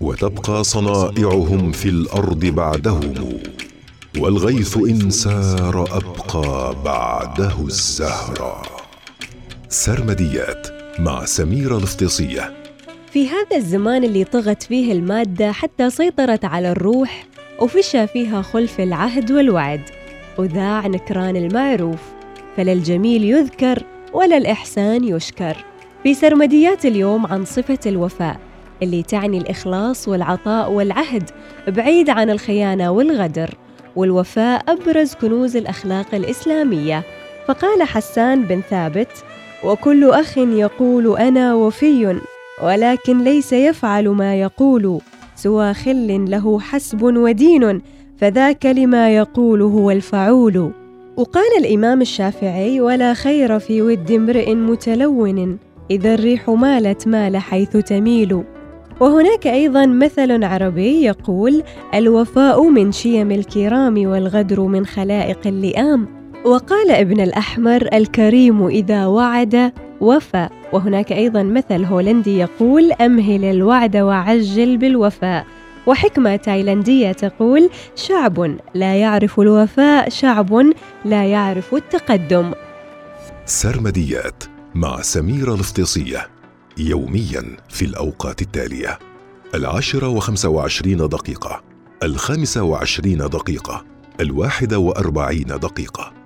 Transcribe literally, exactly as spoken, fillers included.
وتبقى صنائعهم في الأرض بعدهم، والغيث إن سار أبقى بعده الزهرة. سرمديات مع سميرة الفتصية. في هذا الزمان اللي طغت فيه المادة حتى سيطرت على الروح، وفشى فيها خلف العهد والوعد، وذاع نكران المعروف، فلا الجميل يذكر ولا الإحسان يشكر. في سرمديات اليوم عن صفة الوفاء اللي تعني الإخلاص والعطاء والعهد بعيد عن الخيانة والغدر، والوفاء أبرز كنوز الأخلاق الإسلامية. فقال حسان بن ثابت: وكل أخ يقول أنا وفي ولكن ليس يفعل ما يقول، سوى خل له حسب ودين، فذاك لما يقول هو الفعول. وقال الإمام الشافعي: ولا خير في ود امرئ متلون، إذا الريح مالت مال حيث تميل. وهناك أيضا مثل عربي يقول: الوفاء من شيم الكرام، والغدر من خلائق اللئام. وقال ابن الأحمر: الكريم إذا وعد وفى. وهناك أيضا مثل هولندي يقول: أمهل الوعد وعجل بالوفاء. وحكمة تايلاندية تقول: شعب لا يعرف الوفاء، شعب لا يعرف التقدم. سرمديات مع سميرة الفتصية، يوميا في الأوقات التالية: العاشرة وخمسة وعشرين دقيقة، الخامسة وعشرين دقيقة، الواحدة وأربعين دقيقة.